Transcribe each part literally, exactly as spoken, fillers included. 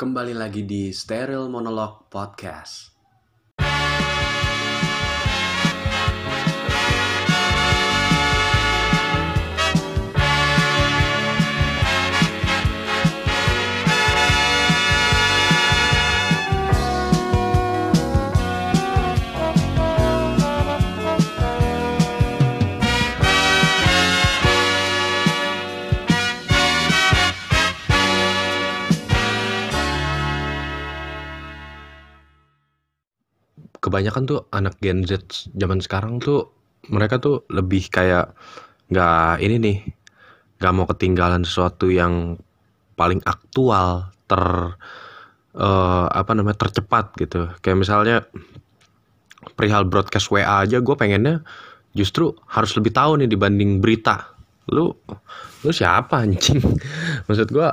Kembali lagi di Steril Monolog Podcast. Kebanyakan tuh anak Gen Z zaman sekarang tuh mereka tuh lebih kayak nggak ini nih, nggak mau ketinggalan sesuatu yang paling aktual, ter uh, apa namanya tercepat gitu. Kayak misalnya perihal broadcast W A aja, gue pengennya justru harus lebih tahu nih dibanding berita. Lu lu siapa anjing? Maksud gue,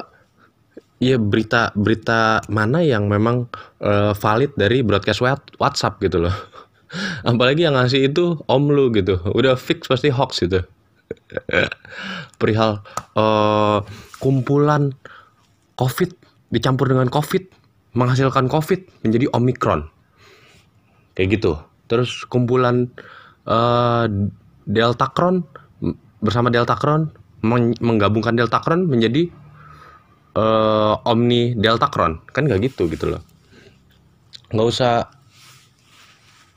iya berita berita mana yang memang uh, valid dari broadcast WhatsApp gitu loh. Apalagi yang ngasih itu om lu gitu. Udah fix pasti hoax gitu. Perihal uh, kumpulan COVID dicampur dengan COVID menghasilkan COVID menjadi Omikron. Kayak gitu. Terus kumpulan uh, Deltacron bersama Deltacron meng- menggabungkan Deltacron menjadi Uh, Omni Deltacron. Kan gak gitu gitu loh. Gak usah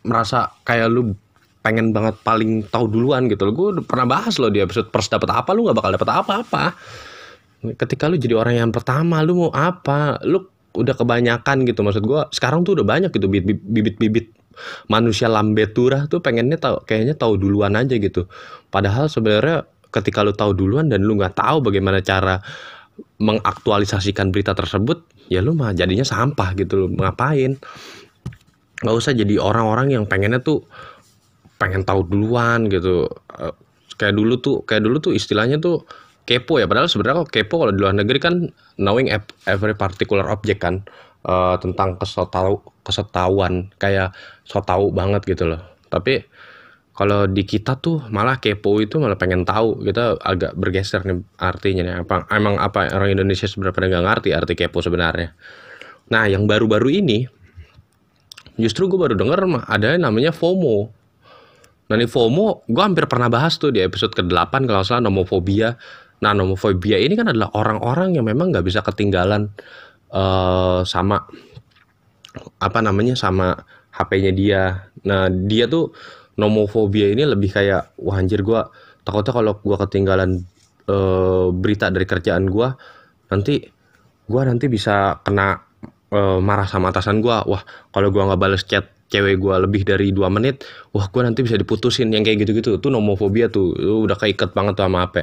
merasa kayak lu pengen banget paling tahu duluan gitu loh. Gue udah pernah bahas loh di episode pers dapat apa. Lu gak bakal dapat apa-apa. Ketika lu jadi orang yang pertama, lu mau apa? Lu udah kebanyakan gitu. Maksud gue sekarang tuh udah banyak gitu bibit-bibit manusia lambetura tuh pengennya tahu, kayaknya tahu duluan aja gitu. Padahal sebenarnya ketika lu tahu duluan dan lu gak tahu bagaimana cara mengaktualisasikan berita tersebut, ya lu mah jadinya sampah gitu loh. Ngapain? Gak usah jadi orang-orang yang pengennya tuh pengen tahu duluan gitu. Kayak dulu tuh, kayak dulu tuh istilahnya tuh kepo ya. Padahal sebenarnya kalau kepo kalau di luar negeri kan knowing every particular object kan, uh, tentang kesetau kesetauan kayak so tau banget gitu loh. Tapi kalau di kita tuh malah kepo itu malah pengen tahu. Kita agak bergeser nih artinya nih. Apa, emang apa orang Indonesia sebenarnya nggak ngerti arti kepo sebenarnya. Nah yang baru-baru ini justru gue baru denger ada namanya FOMO. Nah ini FOMO gue hampir pernah bahas tuh di episode kedelapan kalau salah, nomofobia. Nah nomofobia ini kan adalah orang-orang yang memang nggak bisa ketinggalan uh, sama apa namanya sama H P-nya dia. Nah dia tuh nomofobia ini lebih kayak, wah anjir gue takutnya kalau gue ketinggalan e, berita dari kerjaan gue, nanti gue nanti bisa kena e, marah sama atasan gue. Wah kalau gue gak bales chat cewek gue lebih dari dua menit, wah gue nanti bisa diputusin. Yang kayak gitu-gitu, tuh nomofobia tuh, tuh udah keikat banget tuh sama H P.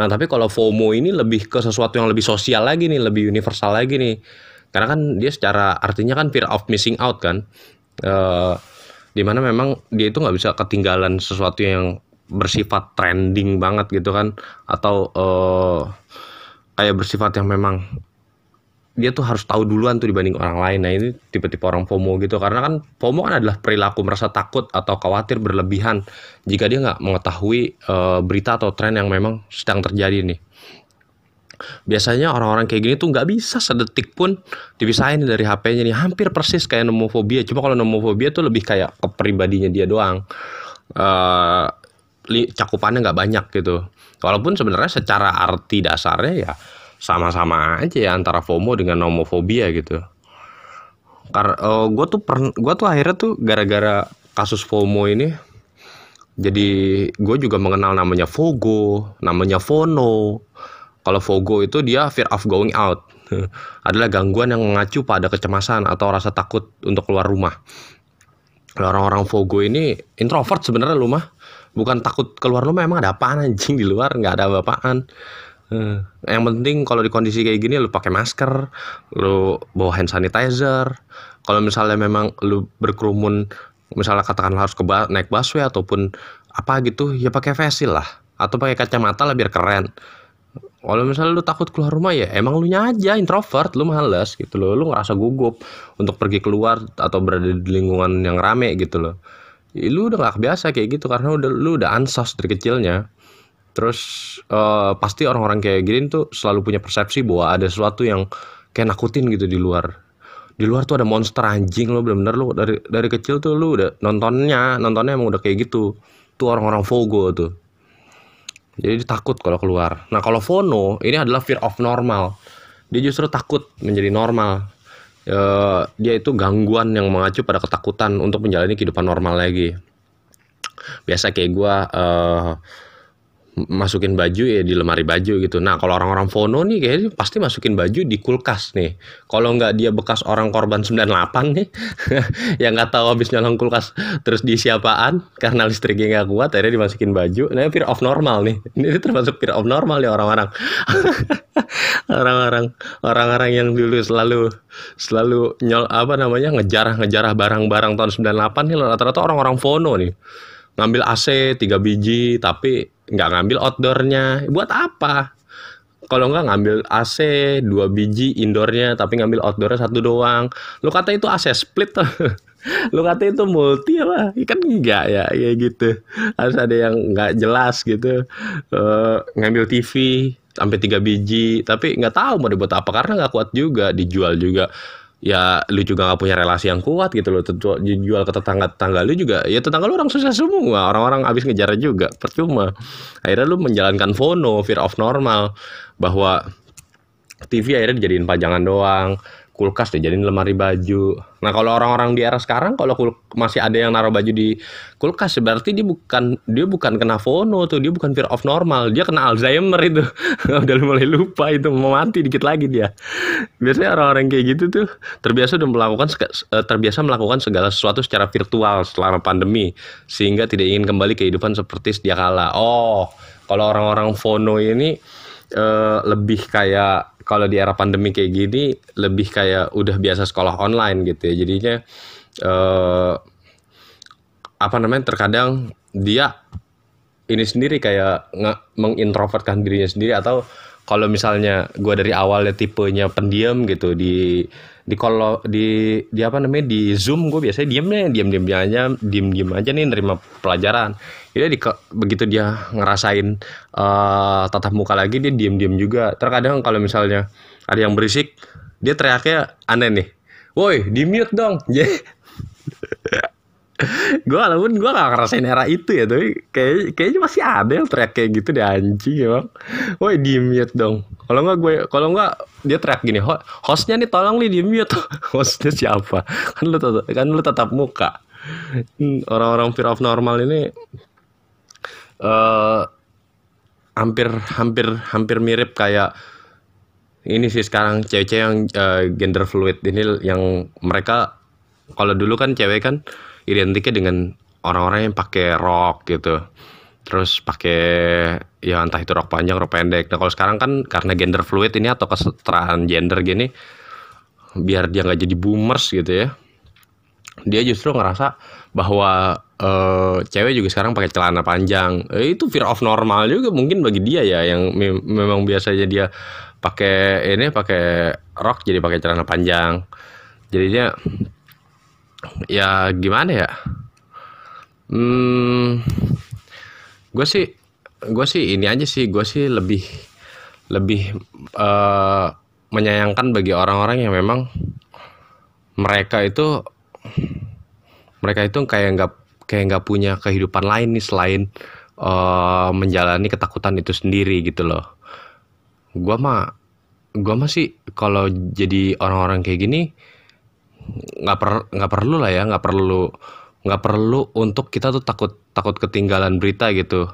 Nah tapi kalau FOMO ini lebih ke sesuatu yang lebih sosial lagi nih, lebih universal lagi nih. Karena kan dia secara artinya kan fear of missing out kan. Eee... Dimana memang dia itu nggak bisa ketinggalan sesuatu yang bersifat trending banget gitu kan, atau uh, kayak bersifat yang memang dia tuh harus tahu duluan tuh dibanding orang lain. Nah ini tipe-tipe orang FOMO gitu. Karena kan FOMO kan adalah perilaku merasa takut atau khawatir berlebihan jika dia nggak mengetahui uh, berita atau tren yang memang sedang terjadi nih. Biasanya orang-orang kayak gini tuh gak bisa sedetik pun dipisahin dari H P-nya nih. Hampir persis kayak nomofobia. Cuma kalau nomofobia tuh lebih kayak kepribadinya dia doang, uh, cakupannya gak banyak gitu. Walaupun sebenarnya secara arti dasarnya ya sama-sama aja ya antara FOMO dengan nomofobia gitu. Karena uh, gue tuh per- gue tuh akhirnya tuh gara-gara kasus FOMO ini, jadi gue juga mengenal namanya Fogo, namanya Phono. Kalau Fogo itu dia fear of going out, adalah gangguan yang mengacu pada kecemasan atau rasa takut untuk keluar rumah. Orang-orang Fogo ini introvert sebenarnya lu mah, bukan takut keluar rumah, emang ada apaan anjing di luar, nggak ada apa-apaan. Yang penting kalau di kondisi kayak gini lu pakai masker, lu bawa hand sanitizer. Kalau misalnya memang lu berkerumun, misalnya katakanlah harus ke ba- naik busway ataupun apa gitu, ya pakai face shield lah, atau pakai kacamata lah biar keren. Kalau misalnya lu takut keluar rumah ya emang lu nya aja introvert, lu malas gitu loh, lu ngerasa gugup untuk pergi keluar atau berada di lingkungan yang rame gitu loh. Lu udah gak biasa kayak gitu karena udah lu udah ansos dari kecilnya. Terus uh, pasti orang-orang kayak gini tuh selalu punya persepsi bahwa ada sesuatu yang kayak nakutin gitu di luar. Di luar tuh ada monster anjing, lo bener-bener lo dari dari kecil tuh lo udah nontonnya, nontonnya emang udah kayak gitu. Tuh orang-orang Fogo tuh. Jadi takut kalau keluar. Nah, kalau Phono ini adalah fear of normal. Dia justru takut menjadi normal. E, dia itu gangguan yang mengacu pada ketakutan untuk menjalani kehidupan normal lagi. Biasa kayak gue e, masukin baju ya di lemari baju gitu. Nah, kalau orang-orang Phono nih kayaknya pasti masukin baju di kulkas nih. Kalau nggak dia bekas orang korban sembilan delapan nih yang nggak tahu habis nyolong kulkas terus diisi apaan karena listriknya nggak kuat akhirnya dimasukin baju. Nah, fear of normal nih. Ini termasuk fear of normal nih orang-orang. Orang-orang orang-orang yang dulu selalu selalu nyol apa namanya ngejarah-ngejarah barang-barang tahun sembilan delapan nih rata-rata orang-orang Phono nih. Ngambil A C tiga biji tapi nggak ngambil outdoornya, buat apa? Kalau nggak ngambil A C dua biji indoornya tapi ngambil outdoornya satu doang. Lu kata itu A C split tuh. Lu kata itu multi apa? Kan nggak ya kayak gitu. Harus ada yang nggak jelas gitu. Uh, ngambil T V sampai tiga biji tapi nggak tahu mau dibuat apa karena nggak kuat juga, dijual juga. Ya lu juga gak punya relasi yang kuat gitu loh. Jual ke tetangga-tetangga lu juga. Ya tetangga lu orang susah semua. Orang-orang abis ngejar juga. Percuma. Akhirnya lu menjalankan Phono, fear of normal. Bahwa T V akhirnya dijadiin pajangan doang. Kulkas dijadiin lemari baju. Nah kalau orang-orang di era sekarang, kalau masih ada yang naruh baju di kulkas, berarti dia bukan dia bukan kena Phono tuh. Dia bukan fear of normal. Dia kena Alzheimer itu. Udah mulai lupa itu. Mau mati dikit lagi dia. Biasanya orang-orang kayak gitu tuh terbiasa udah melakukan terbiasa melakukan segala sesuatu secara virtual selama pandemi, sehingga tidak ingin kembali kehidupan seperti sedia kala. Oh, kalau orang-orang Phono ini Uh, lebih kayak kalau di era pandemi kayak gini lebih kayak udah biasa sekolah online gitu ya, jadinya uh, apa namanya terkadang dia ini sendiri kayak nge- mengintrovertkan dirinya sendiri. Atau kalau misalnya gue dari awalnya tipenya pendiam gitu, di di kalau di di apa namanya di Zoom gue biasanya diemnya diem-diem aja diem-diem aja nih nerima pelajaran. Jadi di, begitu dia ngerasain uh, tatap muka lagi dia diem-diem juga. Terkadang kalau misalnya ada yang berisik dia teriaknya aneh nih, woi di mute dong. Gue walaupun gue gak ngerasain era itu ya, tapi kayak, kayaknya masih ada yang teriak kayak gitu deh, anjing ya bang. Woi di mute dong. Kalau gak gue, kalau gak dia teriak gini, hostnya nih tolong nih di mute. Hostnya siapa? Kan lu, kan lu tatap muka. Orang-orang fear of normal ini uh, hampir hampir hampir mirip kayak ini sih sekarang cewek-cewek yang uh, gender fluid ini, yang mereka kalau dulu kan cewek kan identiknya dengan orang-orang yang pakai rok gitu, terus pakai ya entah itu rok panjang rok pendek. Nah kalau sekarang kan karena gender fluid ini atau kesetaraan gender gini, biar dia nggak jadi boomers gitu ya, dia justru ngerasa bahwa uh, cewek juga sekarang pakai celana panjang. Eh, itu fear of normal juga mungkin bagi dia ya, yang me- memang biasanya dia pakai ini pakai rok jadi pakai celana panjang. Jadinya ya gimana ya, hmm, gue sih gue sih ini aja sih gue sih lebih lebih uh, menyayangkan bagi orang-orang yang memang mereka itu mereka itu kayak nggak kayak nggak punya kehidupan lain nih selain uh, menjalani ketakutan itu sendiri gitu loh. Gue mah gue mah sih kalau jadi orang-orang kayak gini nggak per nggak perlu lah ya nggak perlu nggak perlu untuk kita tuh takut takut ketinggalan berita gitu.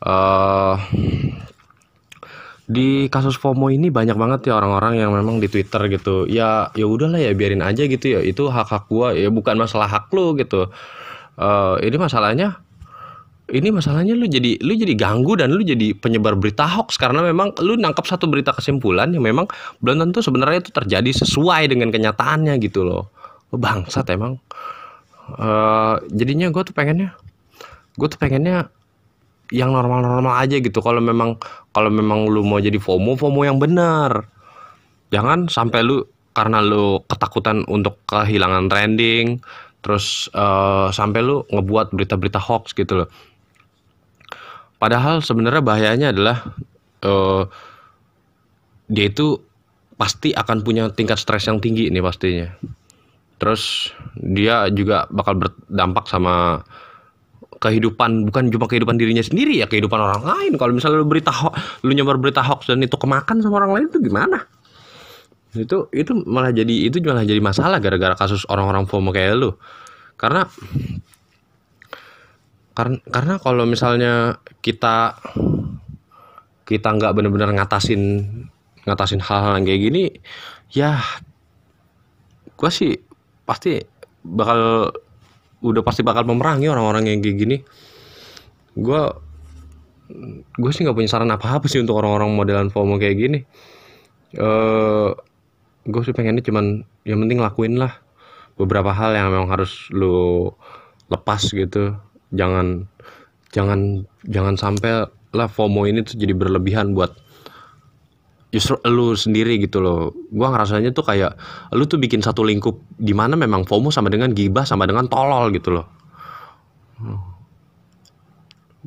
Uh, di kasus FOMO ini banyak banget ya orang-orang yang memang di Twitter gitu ya, ya udahlah ya biarin aja gitu ya, itu hak-hak gua ya, bukan masalah hak lu gitu. Uh, ini masalahnya ini masalahnya lu jadi lu jadi ganggu dan lu jadi penyebar berita hoax karena memang lu nangkap satu berita kesimpulan yang memang belum tentu sebenarnya itu terjadi sesuai dengan kenyataannya gitu loh. Bangsat emang. Uh, jadinya gue tuh pengennya gue tuh pengennya yang normal-normal aja gitu. Kalau memang kalau memang lu mau jadi FOMO, FOMO yang benar. Jangan sampai lu karena lu ketakutan untuk kehilangan trending, terus uh, sampai lu ngebuat berita-berita hoax gitu loh. Padahal sebenarnya bahayanya adalah uh, dia itu pasti akan punya tingkat stres yang tinggi nih pastinya. Terus dia juga bakal berdampak sama kehidupan, bukan cuma kehidupan dirinya sendiri ya, kehidupan orang lain. Kalau misalnya lu berita lu nyebar berita hoax dan itu kemakan sama orang lain, itu gimana? Itu itu malah jadi itu malah jadi masalah gara-gara kasus orang-orang FOMO kayak lu. Karena karena karena kalau misalnya kita kita nggak benar-benar ngatasin ngatasin hal-hal yang kayak gini, ya gua sih pasti bakal udah pasti bakal memerangi orang-orang yang kayak gini. Gue gue sih nggak punya saran apa-apa sih untuk orang-orang modelan FOMO kayak gini. Uh, gue sih pengennya cuman yang penting lakuin lah beberapa hal yang memang harus lo lepas gitu. Jangan jangan jangan sampai lah FOMO ini tuh jadi berlebihan buat justru lu sendiri gitu loh. Gua ngerasanya tuh kayak lu tuh bikin satu lingkup di mana memang FOMO sama dengan ghibah sama dengan tolol gitu loh.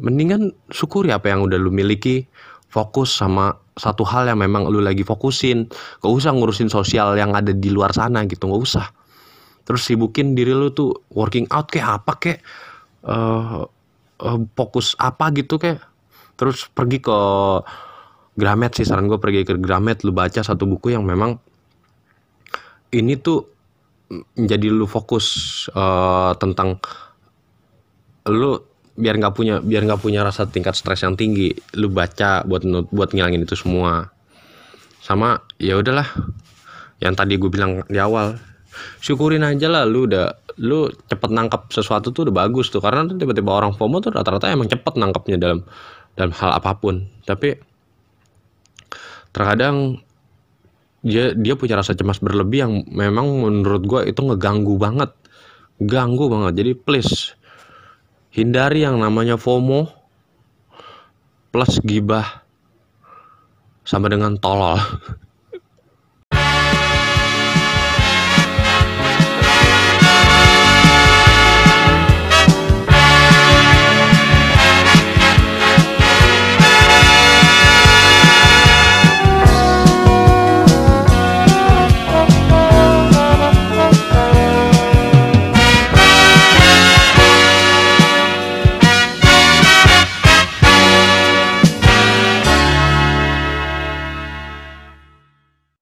Mendingan syukuri apa yang udah lu miliki, fokus sama satu hal yang memang lu lagi fokusin. Gak usah ngurusin sosial yang ada di luar sana gitu, gak usah. Terus sibukin diri lu tuh working out kayak apa kayak uh, uh, fokus apa gitu kayak. Terus pergi ke Gramet sih, saran gue pergi ke Gramet, lu baca satu buku yang memang ini tuh jadi lu fokus uh, tentang lu biar nggak punya biar nggak punya rasa tingkat stres yang tinggi. Lu baca buat buat ngilangin itu semua. Sama ya udahlah yang tadi gue bilang di awal, syukurin aja lah lu udah lu cepet nangkap sesuatu tuh udah bagus tuh. Karena tuh tiba-tiba orang FOMO tuh rata-rata emang cepet nangkapnya dalam dalam hal apapun, tapi terkadang dia dia punya rasa cemas berlebih yang memang menurut gue itu ngeganggu banget, ganggu banget. Jadi please hindari yang namanya FOMO plus ghibah sama dengan tolol.